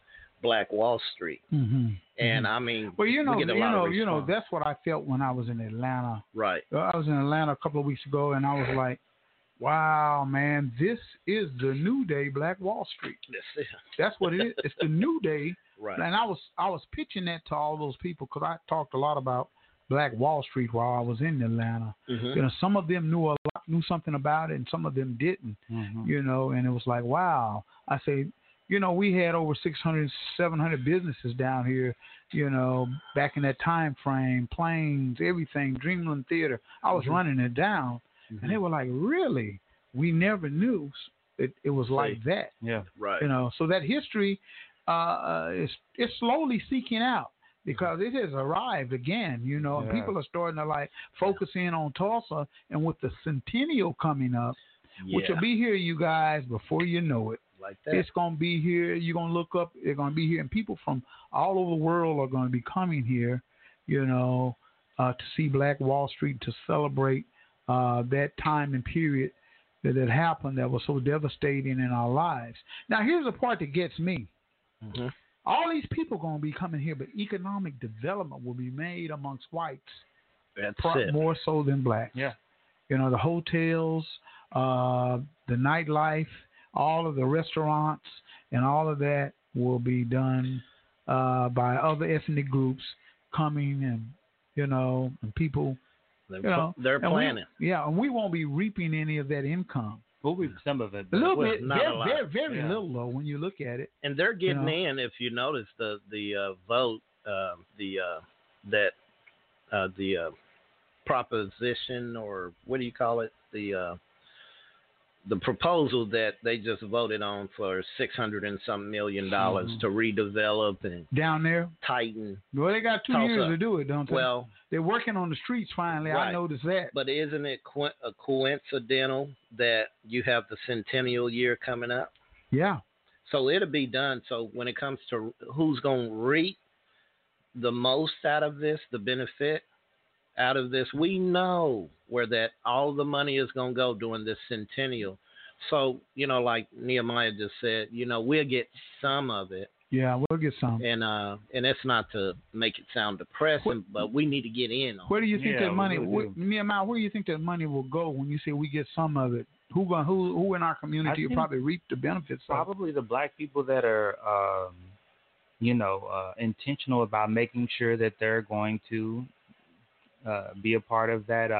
Black Wall Street. Mm-hmm. And I mean, well, you know, that's what I felt when I was in Atlanta. Right. I was in Atlanta a couple of weeks ago, and I was like, wow, man, this is the new day Black Wall Street. That's what it is. It's the new day. Right. And I was pitching that to all those people, because I talked a lot about Black Wall Street while I was in Atlanta. You know, some of them knew something about it, and some of them didn't. You know, and it was like, wow. I say, you know, we had over 600, 700 businesses down here, you know, back in that time frame, planes, everything, Dreamland Theater. I was running it down, and they were like, really? We never knew it was like that. Yeah, right. You know, so that history is slowly seeking out, because it has arrived again, you know, and people are starting to, like, focus in on Tulsa, and with the centennial coming up, which will be here, you guys, before you know it. Like that. It's going to be here. You're going to look up. They're going to be here, and people from all over the world are going to be coming here, you know, to see Black Wall Street, to celebrate that time and period that happened that was so devastating in our lives. Now, here's the part that gets me. Mm-hmm. All these people are going to be coming here, but economic development will be made amongst whites. That's it. More so than blacks. Yeah. You know, the hotels, the nightlife, all of the restaurants, and all of that will be done by other ethnic groups coming and, you know, and people. They're planning. And we won't be reaping any of that income. We'll reap some of it. But a little bit. They're very little, though, when you look at it. And they're getting in, if you notice, the vote, the proposition, or what do you call it? The proposal that they just voted on for $600 and some million to redevelop and down there tighten. Well, they got 2 years to do it, don't they? Well, they're working on the streets finally. Right. I noticed that. But isn't it a coincidental that you have the centennial year coming up? Yeah. So it'll be done. So when it comes to who's going to reap the most out of this, the benefit out of this, we know where that all the money is going to go during this centennial. So, you know, like Nehemiah just said, you know, we'll get some of it. Yeah, we'll get some. And that's not to make it sound depressing, but we need to get in on it. Where do you think that money, Nehemiah, where do you think that money will go when you say we get some of it? Who in our community will probably reap the benefits? Probably the black people that are, intentional about making sure that they're going to be a part of that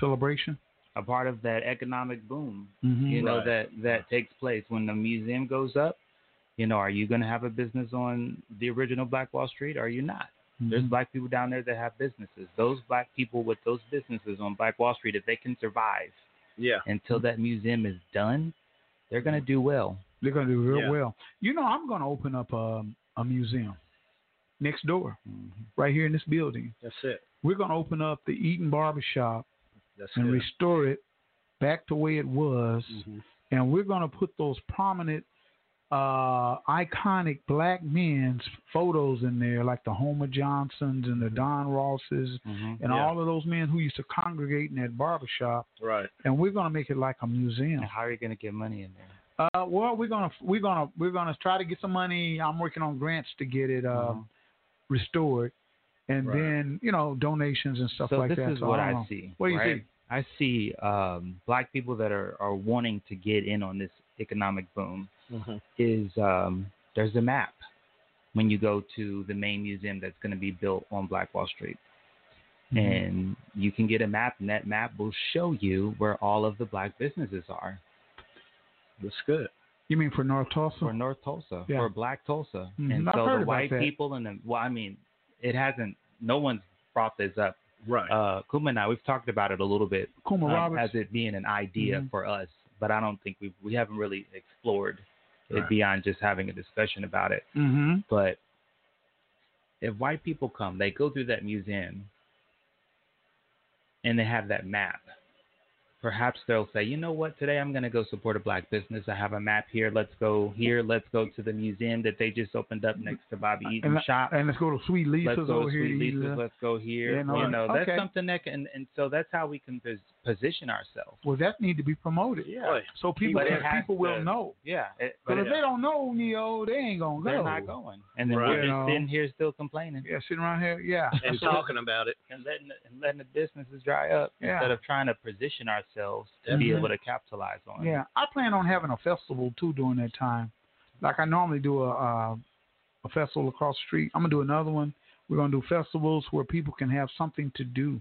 celebration, a part of that economic boom, that takes place when the museum goes up. You know, are you going to have a business on the original Black Wall Street? Or are you not? Mm-hmm. There's black people down there that have businesses. Those black people with those businesses on Black Wall Street, if they can survive until that museum is done, they're going to do well. They're going to do real well. You know, I'm going to open up a museum next door, right here in this building. That's it. We're going to open up the Eaton Barbershop and restore it back to the way it was. Mm-hmm. And we're going to put those prominent, iconic black men's photos in there, like the Homer Johnsons and the Don Rosses and all of those men who used to congregate in that barbershop. Right. And we're going to make it like a museum. And how are you going to get money in there? Well, we're going to try to get some money. I'm working on grants to get it restored. And then, you know, donations and stuff like that. So this is what I see. What do you see? I see black people that are wanting to get in on this economic boom. Is there's a map when you go to the main museum that's going to be built on Black Wall Street. And you can get a map, and that map will show you where all of the black businesses are. That's good. You mean for North Tulsa? For North Tulsa, for Black Tulsa. And I've heard about that. So the white people and it hasn't. No one's brought this up. Right. Kuma and I, we've talked about it a little bit. Kuma Roberts, as it being an idea for us, but I don't think we haven't really explored it beyond just having a discussion about it. But if white people come, they go through that museum and they have that map. Perhaps they'll say, you know what, today I'm going to go support a black business. I have a map here. Let's go here. Let's go to the museum that they just opened up next to Bobby Eaton's shop. And let's go to Sweet Lisa's over here. Let's go here. Yeah, no, you know, that's something that can, and so that's how we can position ourselves. Well, that need to be promoted. Yeah. Right. So people will know. Yeah. But if they don't know, Neo, they ain't going to go. They're not going. And then we're just sitting here still complaining. Yeah, sitting around here. Yeah. And talking about it. And letting the businesses dry up instead of trying to position ourselves to be able to capitalize on. Yeah, I plan on having a festival too during that time. Like I normally do a festival across the street. I'm gonna do another one. We're gonna do festivals where people can have something to do.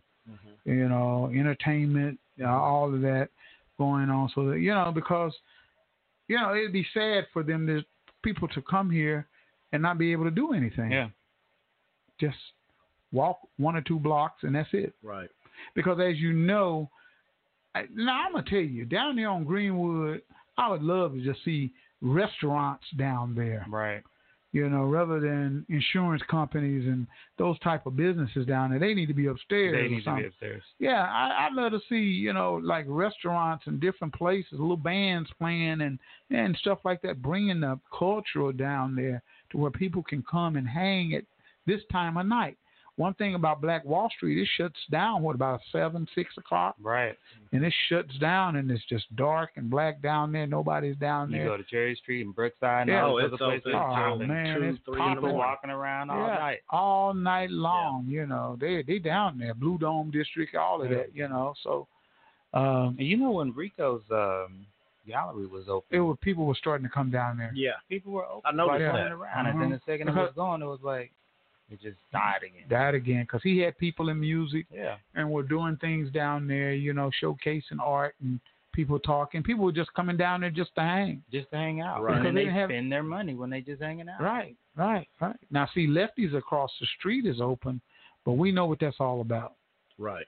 You know, entertainment, all of that going on. So that, you know, because you know, it'd be sad for them, to people to come here and not be able to do anything. Yeah. Just walk one or two blocks and that's it. Right. Because as you know, now I'm going to tell you, down there on Greenwood, I would love to just see restaurants down there. Right. You know, rather than insurance companies and those type of businesses down there, they need to be upstairs. They need to be upstairs. Yeah, I'd love to see, you know, like restaurants and different places, little bands playing and stuff like that, bringing the culture down there to where people can come and hang at this time of night. One thing about Black Wall Street, it shuts down, what, about 7, 6 o'clock? Right. And it shuts down, and it's just dark and black down there. Nobody's down there. You go to Cherry Street and Brickside. Yeah, and it's place open. Oh, man, it's popping. Walking around all night. All night long, you know. They down there, Blue Dome District, all of that, you know. So, and you know when Rico's gallery was open, it was, people were starting to come down there. Yeah. People were open. I noticed that. Around. Mm-hmm. And then the second it was gone, it was like, it just died again. Died again, because he had people in music and were doing things down there, you know, showcasing art and people talking. People were just coming down there just to hang. Just to hang out. Right. Because they spend their money when they just hanging out. Right. Now, see, Lefty's across the street is open, but we know what that's all about. Right.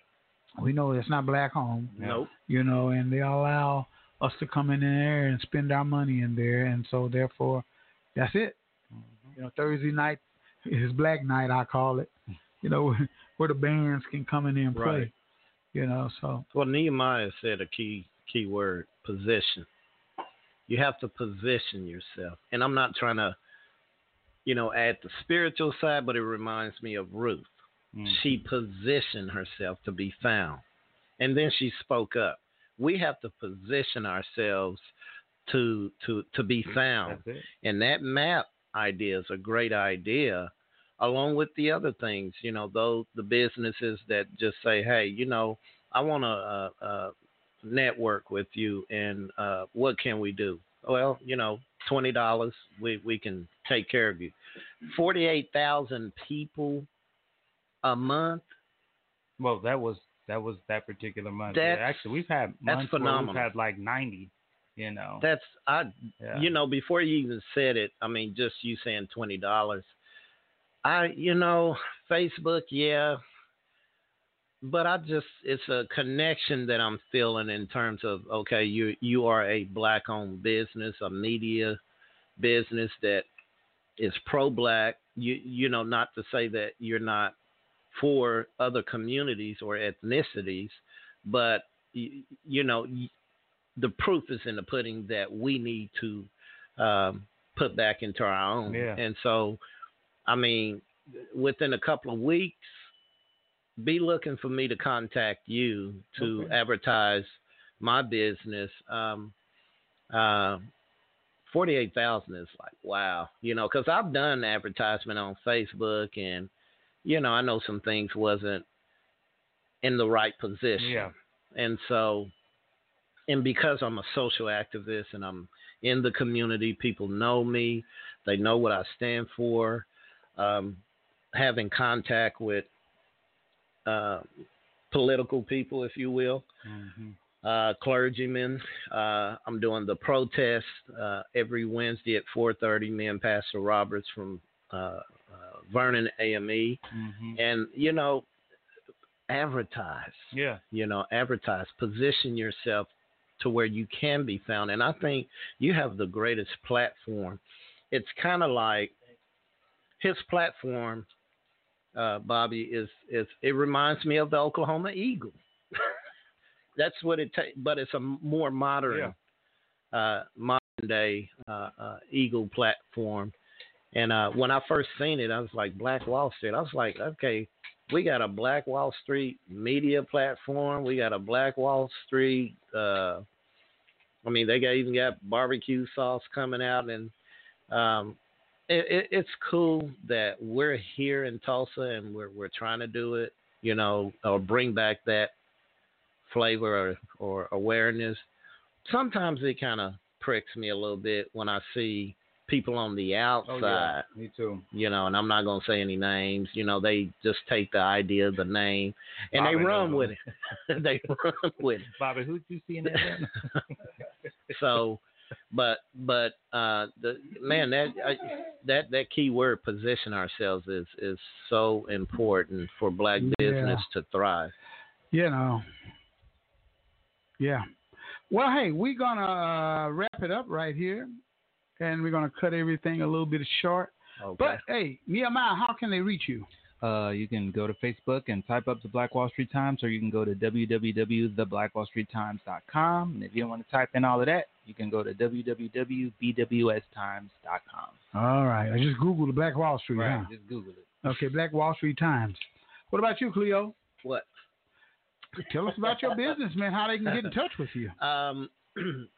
We know it's not black-owned. Nope. You know, and they allow us to come in there and spend our money in there, and so, therefore, that's it. Mm-hmm. You know, Thursday night, it's Black Night, I call it, you know, where the bands can come in and play, you know. So, well, Nehemiah said a key word, position. You have to position yourself. And I'm not trying to, you know, add the spiritual side, but it reminds me of Ruth. Mm-hmm. She positioned herself to be found. And then she spoke up. We have to position ourselves to be found. And that map idea is a great idea, along with the other things, you know, those the businesses that just say, hey, you know, I want to network with you, and what can we do? Well, you know, $20, we can take care of you. 48,000 people a month. Well, that was that particular month. Actually, we've had months, that's phenomenal. We've had like 90. You know, you know, before you even said it, I mean, just you saying $20, you know, Facebook, but it's a connection that I'm feeling in terms of, okay, you are a black owned business, a media business that is pro black, you know, not to say that you're not for other communities or ethnicities, but you know, the proof is in the pudding that we need to put back into our own. Yeah. And so, I mean, within a couple of weeks, be looking for me to contact you to advertise my business. 48,000 is like, wow. You know, because I've done advertisement on Facebook, and, you know, I know some things wasn't in the right position. Yeah. And so... and because I'm a social activist and I'm in the community, people know me. They know what I stand for. Having contact with political people, if you will, clergymen. I'm doing the protest every Wednesday at 4:30. Me and Pastor Roberts from Vernon AME. Mm-hmm. And, you know, advertise. Yeah. You know, advertise. Position yourself to where you can be found. And I think you have the greatest platform. It's kind of like his platform, Bobby, is it reminds me of the Oklahoma Eagle. That's what it takes, but it's a more modern, modern day Eagle platform. And when I first seen it, I was like, Black Wall Street. I was like, okay, we got a Black Wall Street media platform. We got a Black Wall Street. I mean, they even got barbecue sauce coming out, and it's cool that we're here in Tulsa and we're trying to do it, you know, or bring back that flavor or awareness. Sometimes it kind of pricks me a little bit when I see people on the outside. Oh, yeah. Me too. You know, and I'm not going to say any names. You know, they just take the idea, the name, and Bobby, they run with it. Bobby, who'd you see in that? So, But the man, that key word, position ourselves, is so important for black business to thrive. You know. Yeah. Well, hey, we're going to wrap it up right here, and we're going to cut everything a little bit short. Okay. But, hey, Nehemiah, how can they reach you? You can go to Facebook and type up the Black Wall Street Times, or you can go to www.theblackwallstreettimes.com. And if you don't want to type in all of that, you can go to www.bwstimes.com. All right. I just Googled the Black Wall Street. Right. Huh? Just Google it. Okay. Black Wall Street Times. What about you, Cleo? What? Tell us about your business, man, how they can get in touch with you. Of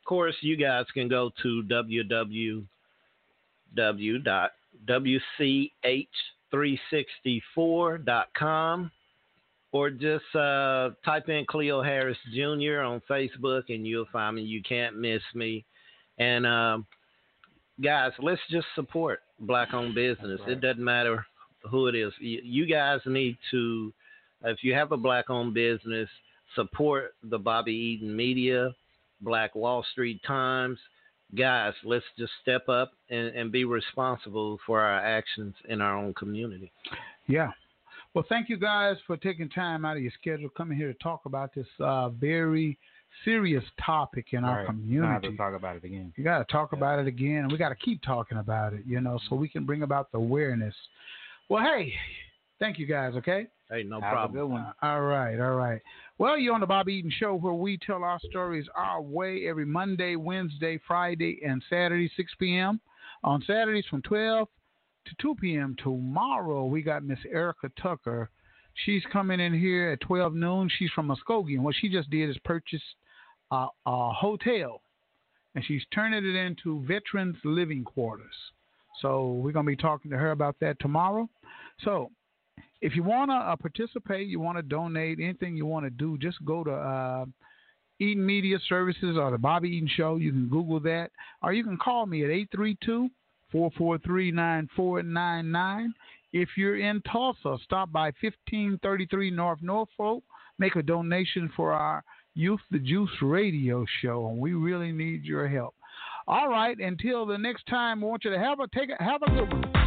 course, you guys can go to www.wch 364.com, or just type in Cleo Harris Jr. on Facebook and you'll find me. You can't miss me. And guys, let's just support black-owned business. Right. It doesn't matter who it is. You guys need to, if you have a black-owned business, support the Bobby Eaton Media, Black Wall Street Times. Guys, let's just step up and be responsible for our actions in our own community. Yeah. Well, thank you guys for taking time out of your schedule, coming here to talk about this very serious topic in our community. I have to talk about it again. You got to talk about it again. We got to keep talking about it, so we can bring about the awareness. Well, hey, thank you guys, okay? Hey, no problem. Have a good one. All right. Well, you're on the Bobby Eaton Show, where we tell our stories our way every Monday, Wednesday, Friday, and Saturday, 6 p.m. On Saturdays from 12 to 2 p.m. Tomorrow, we got Miss Erica Tucker. She's coming in here at 12 noon. She's from Muskogee, and what she just did is purchase a hotel, and she's turning it into Veterans Living Quarters. So we're going to be talking to her about that tomorrow. So if you want to participate, you want to donate, anything you want to do, just go to Eaton Media Services or the Bobby Eaton Show. You can Google that, or you can call me at 832-443-9499. If you're in Tulsa, stop by 1533 North Norfolk. Make a donation for our Youth the Juice Radio Show, and we really need your help. All right, until the next time, I want you to have a good one.